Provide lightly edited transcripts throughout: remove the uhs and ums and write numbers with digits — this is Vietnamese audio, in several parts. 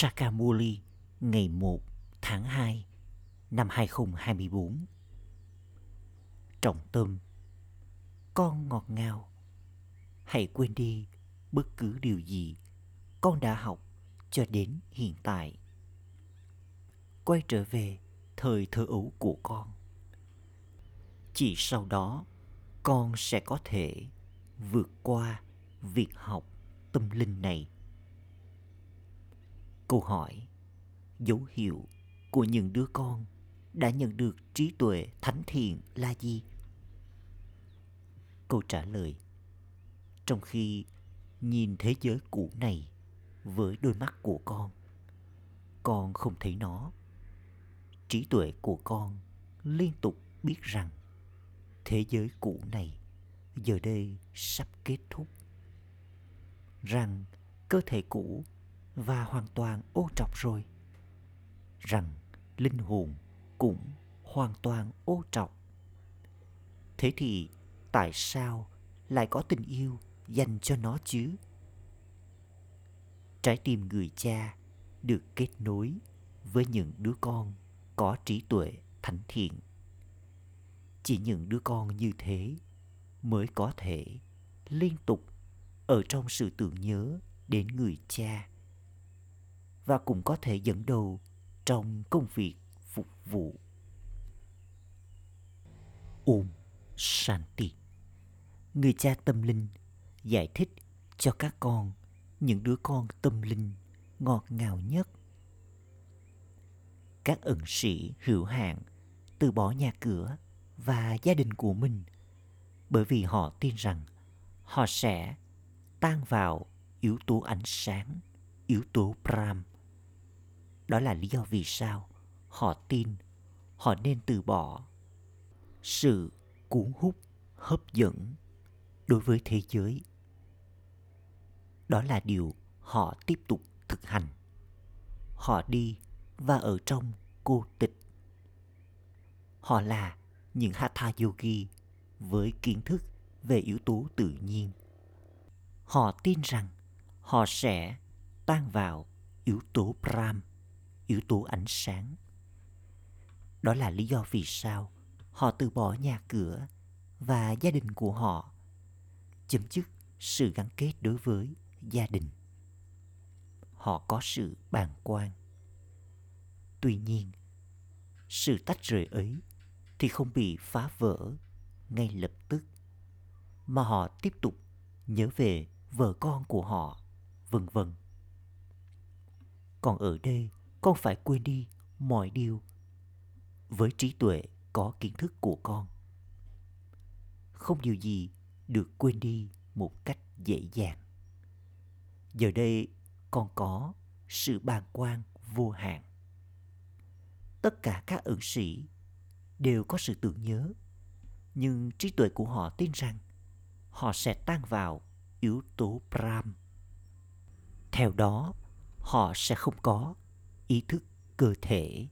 Sakar Murli ngày 1 tháng 2 năm 2024. Trọng tâm: con ngọt ngào. Hãy quên đi bất cứ điều gì con đã học cho đến hiện tại. Quay trở về thời thơ ấu của con. Chỉ sau đó, con sẽ có thể vượt qua việc học tâm linh này. Câu hỏi: dấu hiệu của những đứa con đã nhận được trí tuệ thánh thiện là gì? Câu trả lời: trong khi nhìn thế giới cũ này với đôi mắt của con không thấy nó. Trí tuệ của con liên tục biết rằng thế giới cũ này giờ đây sắp kết thúc, rằng cơ thể cũ và hoàn toàn ô trọc rồi, rằng linh hồn cũng hoàn toàn ô trọc. Thế thì tại sao lại có tình yêu dành cho nó chứ? Trái tim người cha được kết nối với những đứa con có trí tuệ thánh thiện. Chỉ những đứa con như thế mới có thể liên tục ở trong sự tưởng nhớ đến người cha, và cũng có thể dẫn đầu trong công việc phục vụ. Om Shanti. Người cha tâm linh giải thích cho các con những đứa con tâm linh ngọt ngào nhất. Các ẩn sĩ hữu hạn từ bỏ nhà cửa và gia đình của mình bởi vì họ tin rằng họ sẽ tan vào yếu tố ánh sáng, yếu tố Brahm. Đó là lý do vì sao họ tin họ nên từ bỏ sự cuốn hút hấp dẫn đối với thế giới. Đó là điều họ tiếp tục thực hành. Họ đi và ở trong cô tịch. Họ là những Hatha Yogi với kiến thức về yếu tố tự nhiên. Họ tin rằng họ sẽ tan vào yếu tố Brahm, yếu tố ánh sáng. Đó là lý do vì sao họ từ bỏ nhà cửa và gia đình của họ, chấm dứt sự gắn kết đối với gia đình. Họ có sự bàng quan. Tuy nhiên, sự tách rời ấy thì không bị phá vỡ ngay lập tức, mà họ tiếp tục nhớ về vợ con của họ, vân vân. Còn ở đây, con phải quên đi mọi điều với trí tuệ có kiến thức của con. Không điều gì được quên đi một cách dễ dàng. Giờ đây, con có sự bàng quan vô hạn. Tất cả các ẩn sĩ đều có sự tưởng nhớ, nhưng trí tuệ của họ tin rằng họ sẽ tan vào yếu tố Brahm. Theo đó, họ sẽ không có ý thức cơ thể.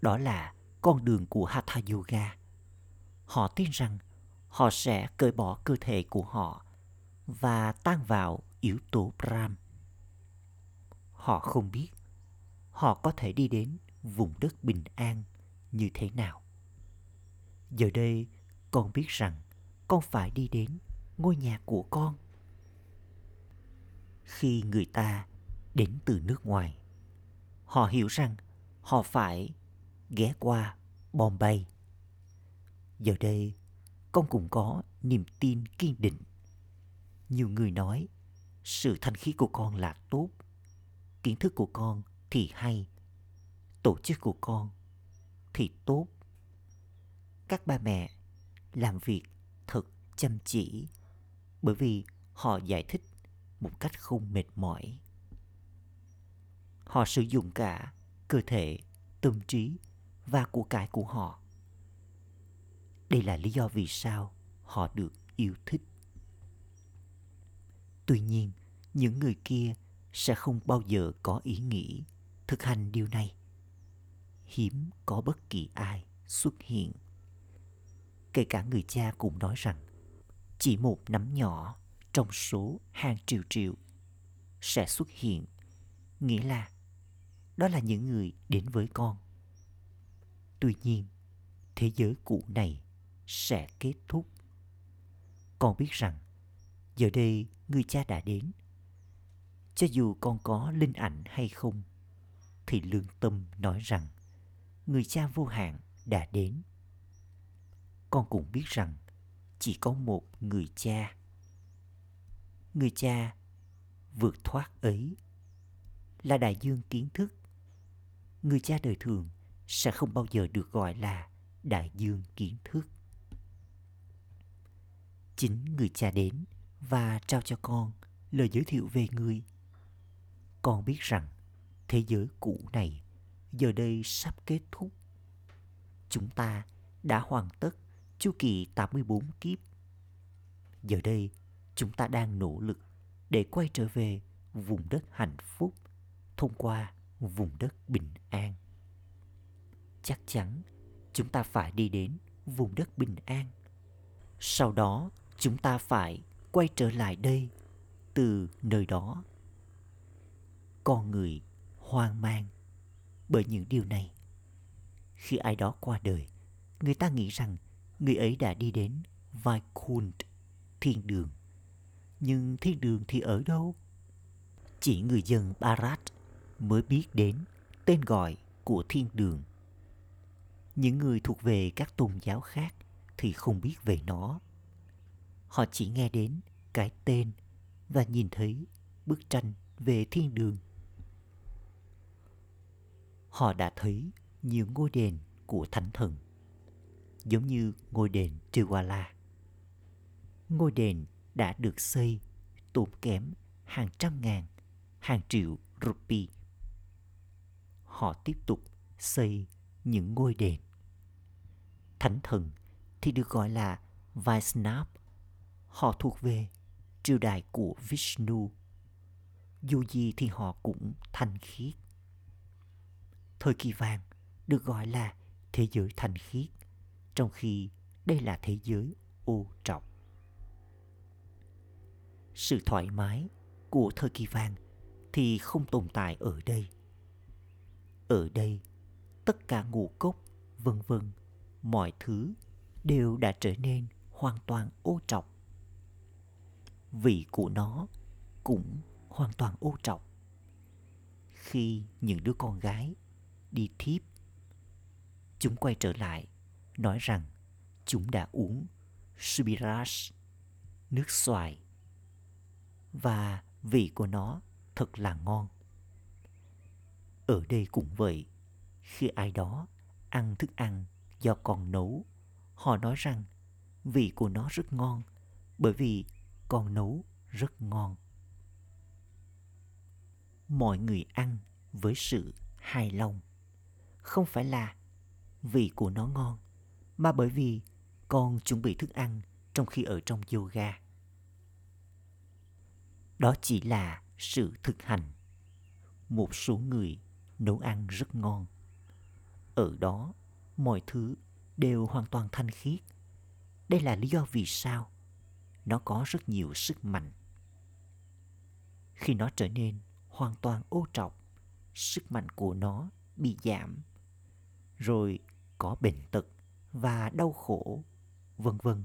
Đó là con đường của Hatha Yoga. Họ tin rằng họ sẽ cởi bỏ cơ thể của họ và tan vào yếu tố Brahm. Họ không biết họ có thể đi đến vùng đất bình an như thế nào. Giờ đây, con biết rằng con phải đi đến ngôi nhà của con. Khi người ta đến từ nước ngoài, họ hiểu rằng họ phải ghé qua Bombay. Giờ đây, con cũng có niềm tin kiên định. Nhiều người nói sự thanh khí của con là tốt, kiến thức của con thì hay, tổ chức của con thì tốt. Các ba mẹ làm việc thật chăm chỉ bởi vì họ giải thích một cách không mệt mỏi. Họ sử dụng cả cơ thể, tâm trí và của cải của họ. Đây là lý do vì sao họ được yêu thích. Tuy nhiên, những người kia sẽ không bao giờ có ý nghĩ thực hành điều này. Hiếm có bất kỳ ai xuất hiện. Kể cả người cha cũng nói rằng chỉ một nắm nhỏ trong số hàng triệu sẽ xuất hiện nghĩa là đó là những người đến với con. Tuy nhiên, thế giới cũ này sẽ kết thúc. Con biết rằng giờ đây người cha đã đến. Cho dù con có linh ảnh hay không, thì lương tâm nói rằng người cha vô hạn đã đến. Con cũng biết rằng chỉ có một người cha. Người cha vượt thoát ấy là đại dương kiến thức. Người cha đời thường sẽ không bao giờ được gọi là đại dương kiến thức. Chính người cha đến và trao cho con lời giới thiệu về người. Con biết rằng thế giới cũ này giờ đây sắp kết thúc. Chúng ta đã hoàn tất chu kỳ 84 kiếp. Giờ đây chúng ta đang nỗ lực để quay trở về vùng đất hạnh phúc thông qua vùng đất bình an. Chắc chắn chúng ta phải đi đến vùng đất bình an. Sau đó chúng ta phải quay trở lại đây từ nơi đó. Con người hoang mang bởi những điều này. Khi ai đó qua đời, người ta nghĩ rằng người ấy đã đi đến Vaikunt, thiên đường. Nhưng thiên đường thì ở đâu? Chỉ người dân Bharat mới biết đến tên gọi của thiên đường. Những người thuộc về các tôn giáo khác thì không biết về nó. Họ chỉ nghe đến cái tên và nhìn thấy bức tranh về thiên đường. Họ đã thấy nhiều ngôi đền của thánh thần, giống như ngôi đền Triwala. Ngôi đền đã được xây tốn kém hàng trăm ngàn, hàng triệu rupee. Họ tiếp tục xây những ngôi đền. Thánh thần thì được gọi là Vaishnava. Họ thuộc về triều đại của Vishnu. Dù gì thì họ cũng thanh khiết. Thời kỳ vàng được gọi là thế giới thanh khiết, trong khi đây là thế giới ô trọc. Sự thoải mái của thời kỳ vàng thì không tồn tại ở đây. Ở đây, tất cả ngũ cốc, vân vân, mọi thứ đều đã trở nên hoàn toàn ô trọc. Vị của nó cũng hoàn toàn ô trọc. Khi những đứa con gái đi thiếp, chúng quay trở lại nói rằng chúng đã uống Subiraj, nước xoài, và vị của nó thật là ngon. Ở đây cũng vậy. Khi ai đó ăn thức ăn do con nấu, họ nói rằng vị của nó rất ngon bởi vì con nấu rất ngon. Mọi người ăn với sự hài lòng, không phải là vị của nó ngon, mà bởi vì con chuẩn bị thức ăn trong khi ở trong yoga. Đó chỉ là sự thực hành. Một số người nấu ăn rất ngon. Ở đó, mọi thứ đều hoàn toàn thanh khiết. Đây là lý do vì sao nó có rất nhiều sức mạnh. Khi nó trở nên hoàn toàn ô trọc, sức mạnh của nó bị giảm, rồi có bệnh tật và đau khổ, vân vân.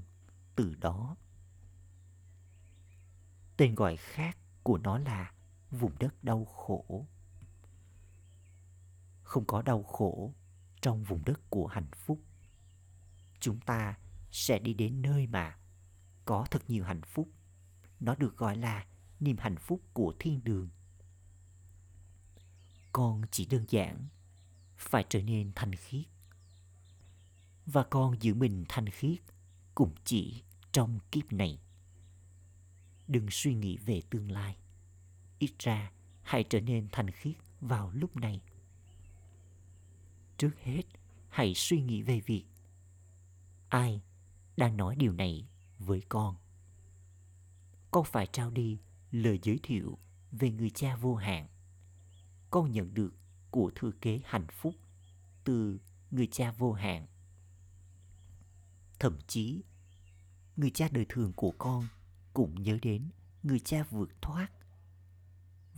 Từ đó, tên gọi khác của nó là vùng đất đau khổ. Không có đau khổ trong vùng đất của hạnh phúc. Chúng ta sẽ đi đến nơi mà có thật nhiều hạnh phúc. Nó được gọi là niềm hạnh phúc của thiên đường. Con chỉ đơn giản phải trở nên thanh khiết. Và con giữ mình thanh khiết cũng chỉ trong kiếp này. Đừng suy nghĩ về tương lai. Ít ra hãy trở nên thanh khiết vào lúc này. Trước hết, hãy suy nghĩ về việc ai đang nói điều này với con. Con phải trao đi lời giới thiệu về người cha vô hạn. Con nhận được của thừa kế hạnh phúc từ người cha vô hạn. Thậm chí, người cha đời thường của con cũng nhớ đến người cha vượt thoát,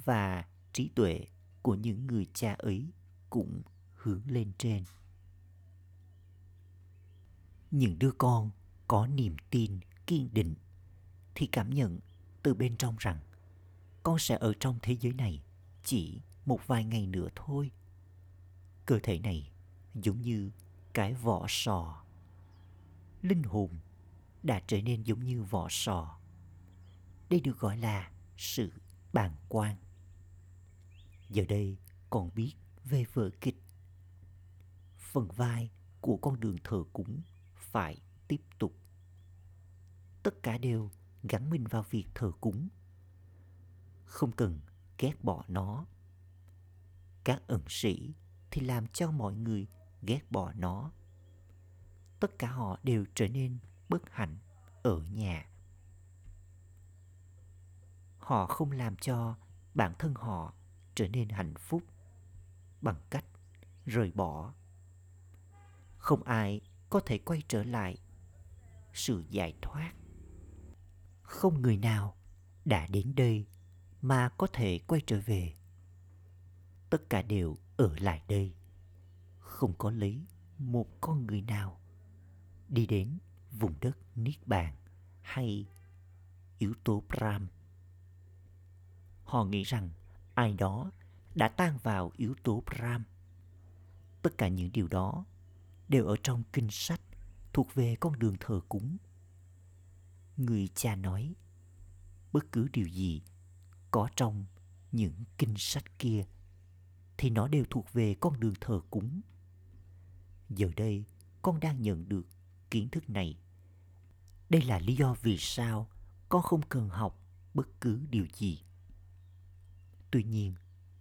và trí tuệ của những người cha ấy cũng hướng lên trên. Những đứa con có niềm tin kiên định thì cảm nhận từ bên trong rằng con sẽ ở trong thế giới này chỉ một vài ngày nữa thôi. Cơ thể này giống như cái vỏ sò. Linh hồn đã trở nên giống như vỏ sò. Đây được gọi là sự bàng quan. Giờ đây con biết về vở kịch. Phần vai của con đường thờ cúng phải tiếp tục. Tất cả đều gắn mình vào việc thờ cúng. Không cần ghét bỏ nó. Các ẩn sĩ thì làm cho mọi người ghét bỏ nó. Tất cả họ đều trở nên bất hạnh ở nhà. Họ không làm cho bản thân họ trở nên hạnh phúc bằng cách rời bỏ. Không ai có thể quay trở lại sự giải thoát. Không người nào đã đến đây mà có thể quay trở về. Tất cả đều ở lại đây. Không có lấy một con người nào đi đến vùng đất Niết Bàn hay yếu tố Brahm. Họ nghĩ rằng ai đó đã tan vào yếu tố Brahm. Tất cả những điều đó đều ở trong kinh sách thuộc về con đường thờ cúng. Người cha nói, bất cứ điều gì có trong những kinh sách kia thì nó đều thuộc về con đường thờ cúng. Giờ đây, con đang nhận được kiến thức này. Đây là lý do vì sao con không cần học bất cứ điều gì. Tuy nhiên,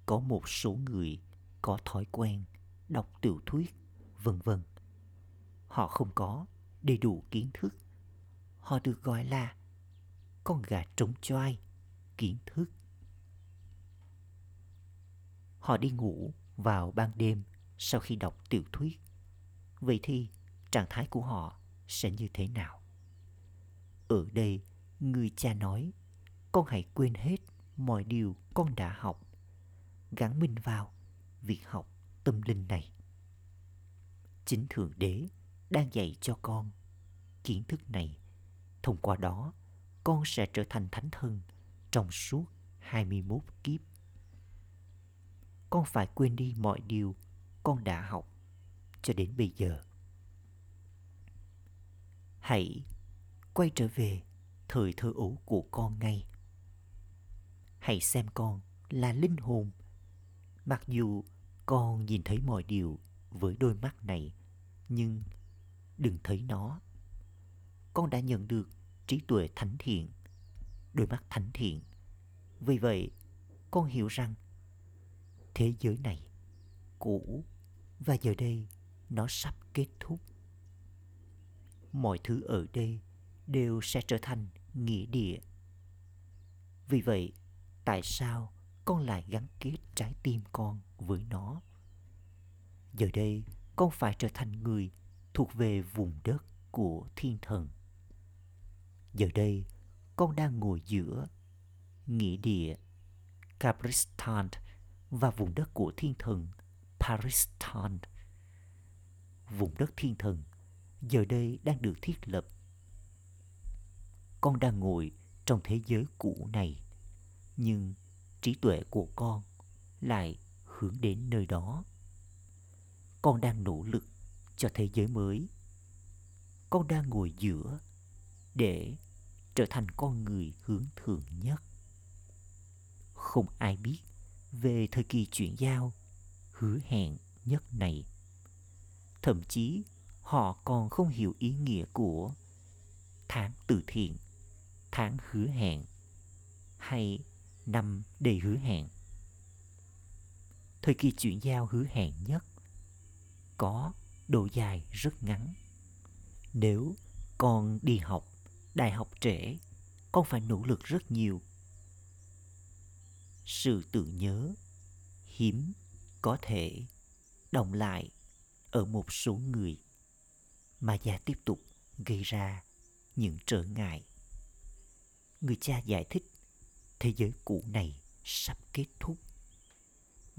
có một số người có thói quen đọc tiểu thuyết, vân vân. Họ không có đầy đủ kiến thức. Họ được gọi là con gà trống choai kiến thức. Họ đi ngủ vào ban đêm sau khi đọc tiểu thuyết. Vậy thì trạng thái của họ sẽ như thế nào? Ở đây, người cha nói, con hãy quên hết mọi điều con đã học, gắn mình vào việc học tâm linh này. Chính Thượng Đế đang dạy cho con kiến thức này. Thông qua đó, con sẽ trở thành thánh thân trong suốt 21 kiếp. Con phải quên đi mọi điều con đã học cho đến bây giờ. Hãy quay trở về thời thơ ấu của con ngay. Hãy xem con là linh hồn. Mặc dù con nhìn thấy mọi điều với đôi mắt này, nhưng đừng thấy nó. Con đã nhận được trí tuệ thánh thiện, đôi mắt thánh thiện. Vì vậy, con hiểu rằng thế giới này cũ và giờ đây nó sắp kết thúc. Mọi thứ ở đây đều sẽ trở thành nghĩa địa. Vì vậy, tại sao con lại gắn kết trái tim con với nó? Giờ đây, con phải trở thành người thuộc về vùng đất của thiên thần. Giờ đây, con đang ngồi giữa nghĩa địa Kabristan và vùng đất của thiên thần Paristan. Vùng đất thiên thần giờ đây đang được thiết lập. Con đang ngồi trong thế giới cũ này, nhưng trí tuệ của con lại hướng đến nơi đó. Con đang nỗ lực cho thế giới mới. Con đang ngồi giữa để trở thành con người hướng thượng nhất. Không ai biết về thời kỳ chuyển giao hứa hẹn nhất này. Thậm chí họ còn không hiểu ý nghĩa của tháng từ thiện, tháng hứa hẹn hay năm đầy hứa hẹn. Thời kỳ chuyển giao hứa hẹn nhất có độ dài rất ngắn. Nếu con đi học, đại học trễ, con phải nỗ lực rất nhiều. Sự tưởng nhớ hiếm có thể đọng lại ở một số người mà già tiếp tục gây ra những trở ngại. Người cha giải thích thế giới cũ này sắp kết thúc.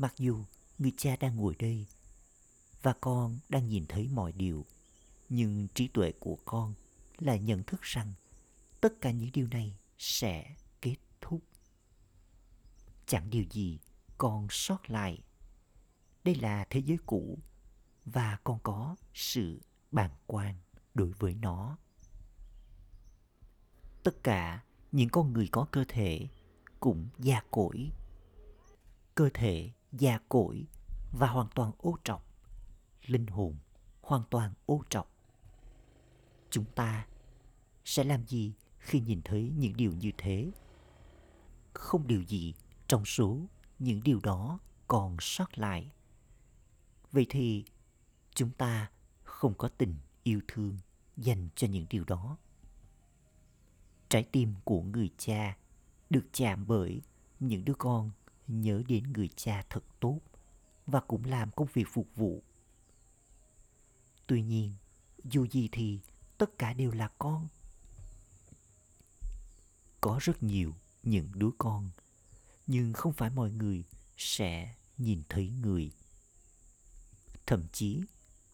mặc dù người cha đang ngồi đây và con đang nhìn thấy mọi điều, nhưng trí tuệ của con là nhận thức rằng tất cả những điều này sẽ kết thúc. Chẳng điều gì còn sót lại. Đây là thế giới cũ và con có sự bàng quan đối với nó. Tất cả những con người có cơ thể cũng già cỗi. Cơ thể già cỗi và hoàn toàn ô trọc. Linh hồn hoàn toàn ô trọc. Chúng ta sẽ làm gì khi nhìn thấy những điều như thế? Không điều gì trong số những điều đó còn sót lại. Vậy thì chúng ta không có tình yêu thương dành cho những điều đó. Trái tim của người cha được chạm bởi những đứa con nhớ đến người cha thật tốt và cũng làm công việc phục vụ. Tuy nhiên, dù gì thì tất cả đều là con. Có rất nhiều những đứa con, nhưng không phải mọi người sẽ nhìn thấy người. Thậm chí,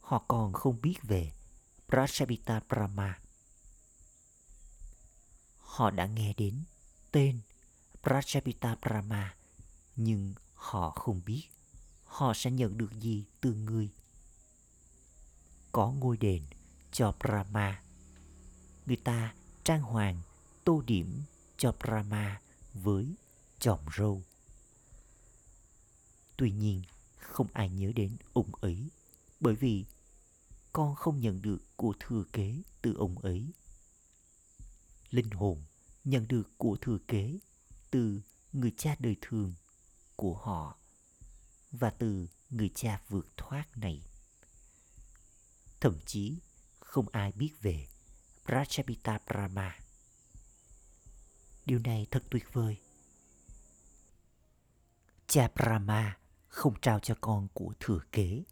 họ còn không biết về Prajapita Brahma. Họ đã nghe đến tên Prajapita Brahma, nhưng họ không biết họ sẽ nhận được gì từ người. Có ngôi đền cho Brahma. Người ta trang hoàng, tô điểm cho Brahma với chòm râu. Tuy nhiên, không ai nhớ đến ông ấy, bởi vì con không nhận được của thừa kế từ ông ấy. Linh hồn nhận được của thừa kế từ người cha đời thường của họ và từ người cha vượt thoát này. Thậm chí không ai biết về Prajapita Brahma. Điều này thật tuyệt vời. Cha Brahma không trao cho con của thừa kế.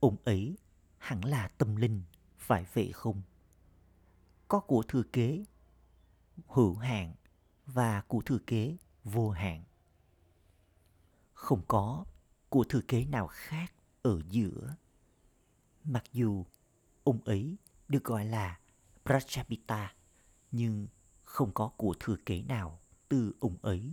Ông ấy hẳn là tâm linh, phải vậy không? Có của thừa kế hữu hạn và của thừa kế vô hạn. Không có của thừa kế nào khác ở giữa. Mặc dù ông ấy được gọi là Prajapita, nhưng không có của thừa kế nào từ ông ấy.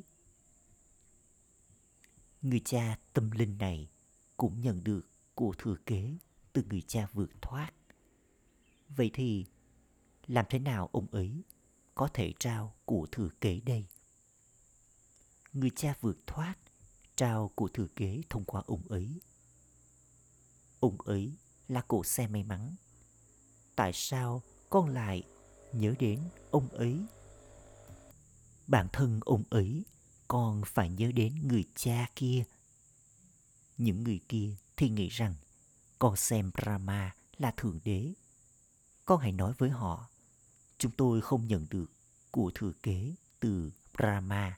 Người cha tâm linh này cũng nhận được của thừa kế từ người cha vượt thoát. Vậy thì làm thế nào ông ấy có thể trao của thừa kế đây? Người cha vượt thoát trao của thừa kế thông qua ông ấy. Ông ấy là cỗ xe may mắn. Tại sao con lại nhớ đến ông ấy? Bản thân ông ấy, con phải nhớ đến người cha kia. Những người kia thì nghĩ rằng con xem Brahma là thượng đế. Con hãy nói với họ, chúng tôi không nhận được của thừa kế từ Brahma,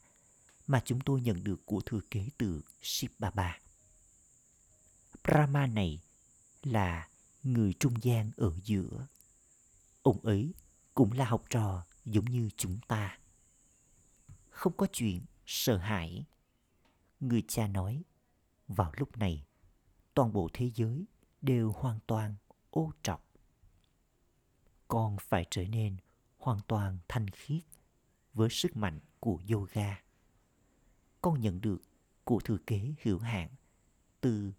mà chúng tôi nhận được của thừa kế từ Shiv Baba. Brahma này là người trung gian ở giữa. Ông ấy cũng là học trò giống như chúng ta. Không có chuyện sợ hãi. Người cha nói, vào lúc này, toàn bộ thế giới đều hoàn toàn ô trọc. Con phải trở nên hoàn toàn thanh khiết với sức mạnh của yoga. Con nhận được của thừa kế hữu hạn từ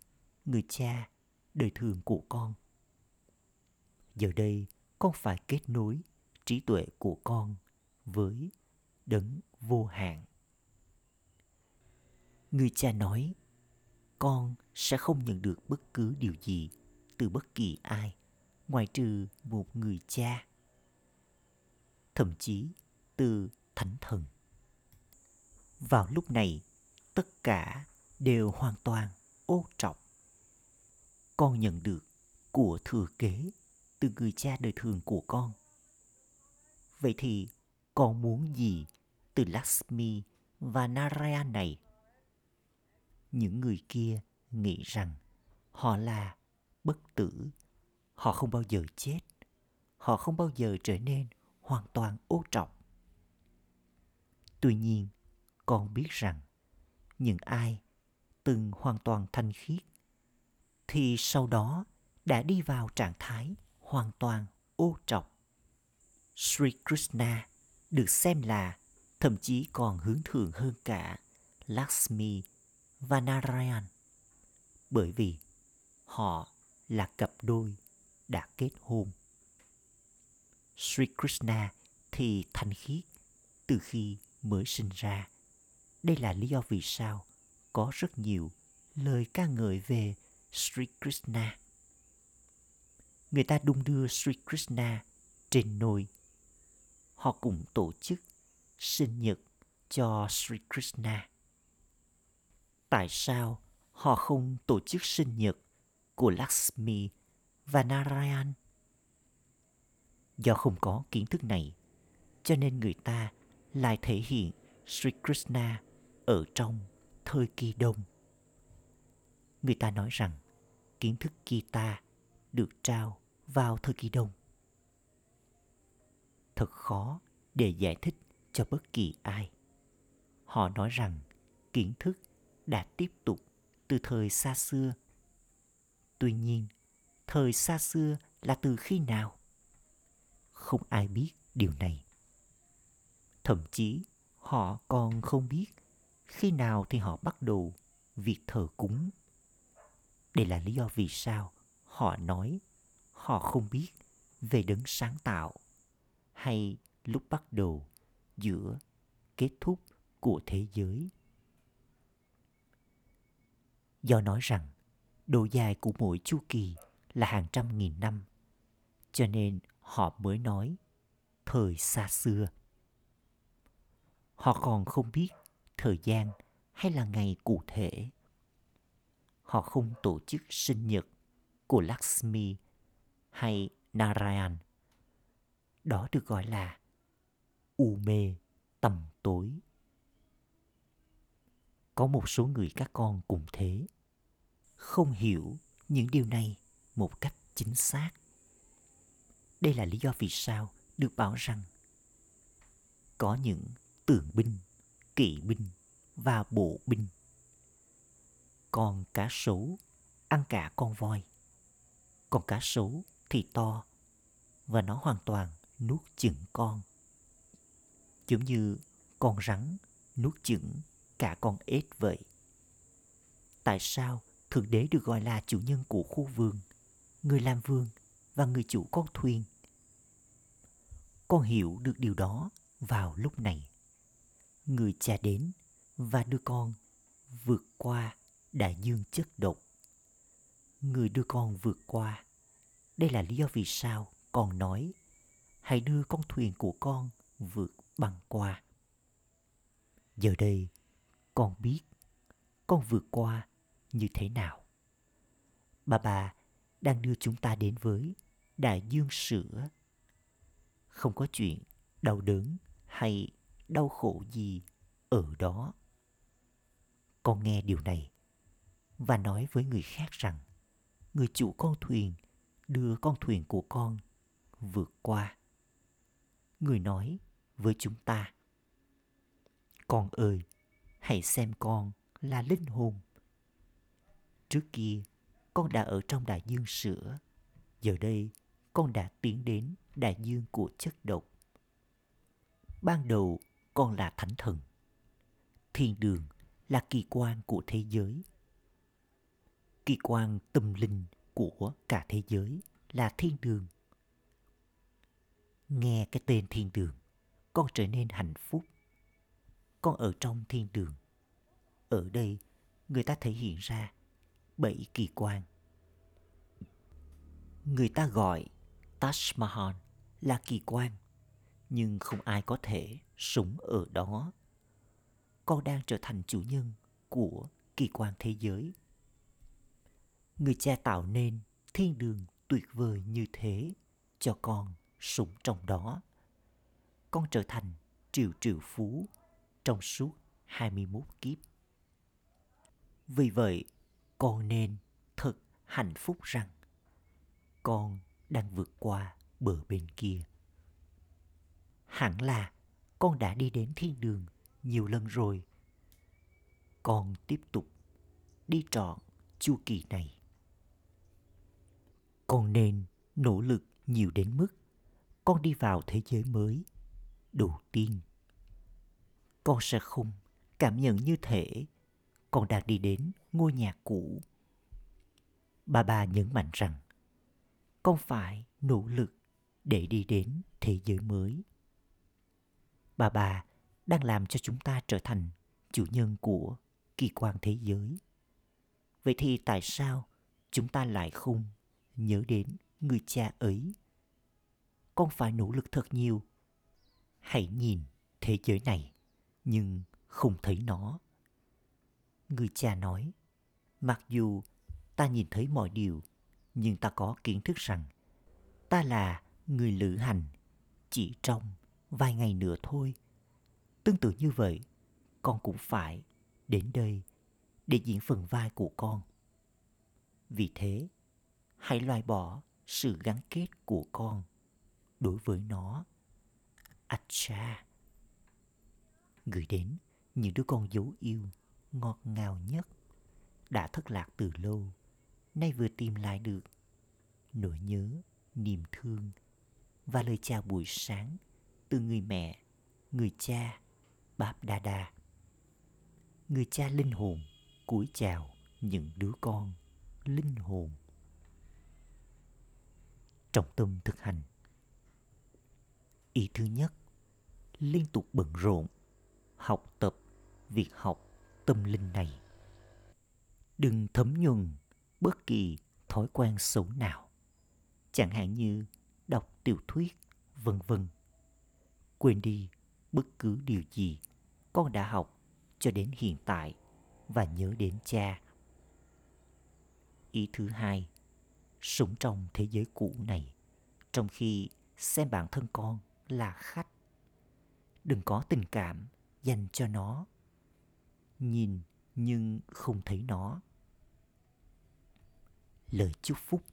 người cha đời thường của con. Giờ đây, con phải kết nối trí tuệ của con với đấng vô hạn. Người cha nói, con sẽ không nhận được bất cứ điều gì từ bất kỳ ai ngoại trừ một người cha, thậm chí từ thánh thần. Vào lúc này, tất cả đều hoàn toàn ô trọc. Con nhận được của thừa kế từ người cha đời thường của con. Vậy thì con muốn gì từ Lakshmi và Narayana này? Những người kia nghĩ rằng họ là bất tử. Họ không bao giờ chết. Họ không bao giờ trở nên hoàn toàn ô trọc. Tuy nhiên, con biết rằng những ai từng hoàn toàn thanh khiết, thì sau đó đã đi vào trạng thái hoàn toàn ô trọc. Sri Krishna được xem là, thậm chí còn hướng thượng hơn cả Lakshmi và Narayan, bởi vì họ là cặp đôi đã kết hôn. Sri Krishna thì thanh khiết từ khi mới sinh ra. Đây là lý do vì sao có rất nhiều lời ca ngợi về Sri Krishna. Người ta đung đưa Sri Krishna trên nôi. Họ cũng tổ chức sinh nhật cho Sri Krishna. Tại sao họ không tổ chức sinh nhật của Lakshmi và Narayan? Do không có kiến thức này, cho nên người ta lại thể hiện Sri Krishna ở trong thời kỳ Đông. Người ta nói rằng kiến thức Gita được trao vào thời kỳ Đông. Thật khó để giải thích cho bất kỳ ai. Họ nói rằng kiến thức đã tiếp tục từ thời xa xưa. Tuy nhiên, thời xa xưa là từ khi nào? Không ai biết điều này. Thậm chí, họ còn không biết khi nào thì họ bắt đầu việc thờ cúng. Đây là lý do vì sao họ nói họ không biết về đấng sáng tạo hay lúc bắt đầu, giữa, kết thúc của thế giới. Do nói rằng độ dài của mỗi chu kỳ là hàng trăm nghìn năm, cho nên họ mới nói thời xa xưa. Họ còn không biết thời gian hay là ngày cụ thể. Họ không tổ chức sinh nhật của Lakshmi hay Narayan. Đó được gọi là u mê tầm tối. Có một số người các con cũng thế, không hiểu những điều này một cách chính xác. Đây là lý do vì sao được bảo rằng có những tường binh, kỵ binh và bộ binh. Con cá sấu ăn cả con voi. Con cá sấu thì to và nó hoàn toàn nuốt chửng con. Giống như con rắn nuốt chửng cả con ếch vậy. Tại sao Thượng Đế được gọi là chủ nhân của khu vườn, người làm vườn và người chủ con thuyền? Con hiểu được điều đó vào lúc này. Người cha đến và đưa con vượt qua đại dương chất độc. Người đưa con vượt qua. Đây là lý do vì sao con nói hãy đưa con thuyền của con vượt băng qua. Giờ đây, con biết con vượt qua như thế nào. Bà đang đưa chúng ta đến với đại dương sữa. Không có chuyện đau đớn hay đau khổ gì ở đó. Con nghe điều này và nói với người khác rằng người chủ con thuyền đưa con thuyền của con vượt qua. Người nói với chúng ta: con ơi, hãy xem con là linh hồn. Trước kia, con đã ở trong đại dương sữa. Giờ đây, con đã tiến đến đại dương của chất độc. Ban đầu, con là thánh thần. Thiên đường là kỳ quan của thế giới. Kỳ quan tâm linh của cả thế giới là thiên đường. Nghe cái tên thiên đường, con trở nên hạnh phúc. Con ở trong thiên đường. Ở đây, người ta thể hiện ra 7 kỳ quan. Người ta gọi Taj Mahal là kỳ quan, nhưng không ai có thể sống ở đó. Con đang trở thành chủ nhân của kỳ quan thế giới. Người cha tạo nên thiên đường tuyệt vời như thế cho con sống trong đó. Con trở thành triệu phú trong suốt 21 kiếp. Vì vậy, con nên thật hạnh phúc rằng con đang vượt qua bờ bên kia. Hẳn là con đã đi đến thiên đường nhiều lần rồi. Con tiếp tục đi trọn chu kỳ này. Con nên nỗ lực nhiều đến mức con đi vào thế giới mới đầu tiên. Con sẽ không cảm nhận như thể con đang đi đến ngôi nhà cũ. Bà nhấn mạnh rằng con phải nỗ lực để đi đến thế giới mới. Bà đang làm cho chúng ta trở thành chủ nhân của kỳ quan thế giới. Vậy thì tại sao chúng ta lại không nhớ đến người cha ấy? Con phải nỗ lực thật nhiều. Hãy nhìn thế giới này, nhưng không thấy nó. Người cha nói, mặc dù ta nhìn thấy mọi điều, nhưng ta có kiến thức rằng ta là người lữ hành chỉ trong vài ngày nữa thôi. Tương tự như vậy, con cũng phải đến đây để diễn phần vai của con. Vì thế, hãy loại bỏ sự gắn kết của con đối với nó. Acha! Gửi đến những đứa con dấu yêu ngọt ngào nhất, đã thất lạc từ lâu, nay vừa tìm lại được nỗi nhớ, niềm thương và lời chào buổi sáng từ người mẹ, người cha Báp Đa Đa. Người cha linh hồn cúi chào những đứa con linh hồn. Trọng tâm thực hành. Ý thứ nhất, liên tục bận rộn học tập việc học tâm linh này. Đừng thấm nhuần bất kỳ thói quen xấu nào, chẳng hạn như đọc tiểu thuyết, vân vân. Quên đi bất cứ điều gì con đã học cho đến hiện tại và nhớ đến cha. Ý thứ hai, sống trong thế giới cũ này, trong khi xem bản thân con là khách. Đừng có tình cảm dành cho nó. Nhìn nhưng không thấy nó. Lời chúc phúc.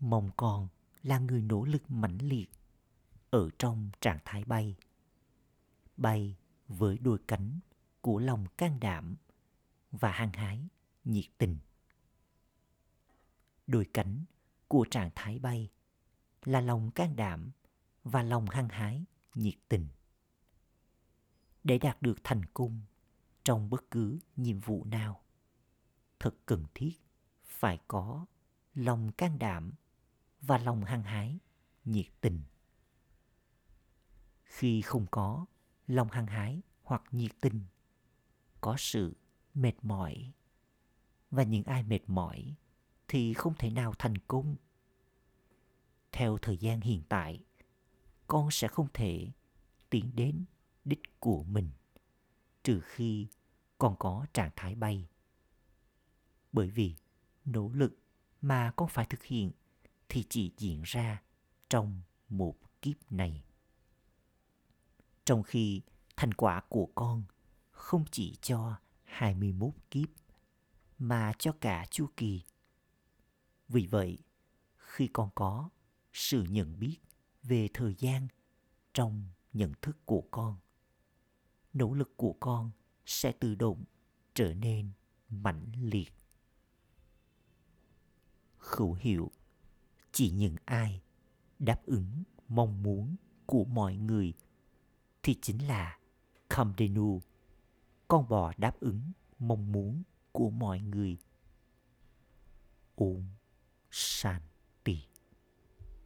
Mong con là người nỗ lực mãnh liệt ở trong trạng thái bay. Bay với đôi cánh của lòng can đảm và hăng hái, nhiệt tình. Đôi cánh của trạng thái bay là lòng can đảm và lòng hăng hái, nhiệt tình. Để đạt được thành công trong bất cứ nhiệm vụ nào, thật cần thiết phải có lòng can đảm và lòng hăng hái, nhiệt tình. Khi không có lòng hăng hái hoặc nhiệt tình, có sự mệt mỏi, và những ai mệt mỏi thì không thể nào thành công. Theo thời gian hiện tại, con sẽ không thể tiến đến đích của mình trừ khi con có trạng thái bay. Bởi vì nỗ lực mà con phải thực hiện thì chỉ diễn ra trong một kiếp này, trong khi thành quả của con không chỉ cho 21 kiếp mà cho cả chu kỳ. Vì vậy, khi con có sự nhận biết về thời gian trong nhận thức của con, nỗ lực của con sẽ tự động trở nên mãnh liệt. Khẩu hiệu, chỉ những ai đáp ứng mong muốn của mọi người thì chính là Kamdenu, con bò đáp ứng mong muốn của mọi người. Ôm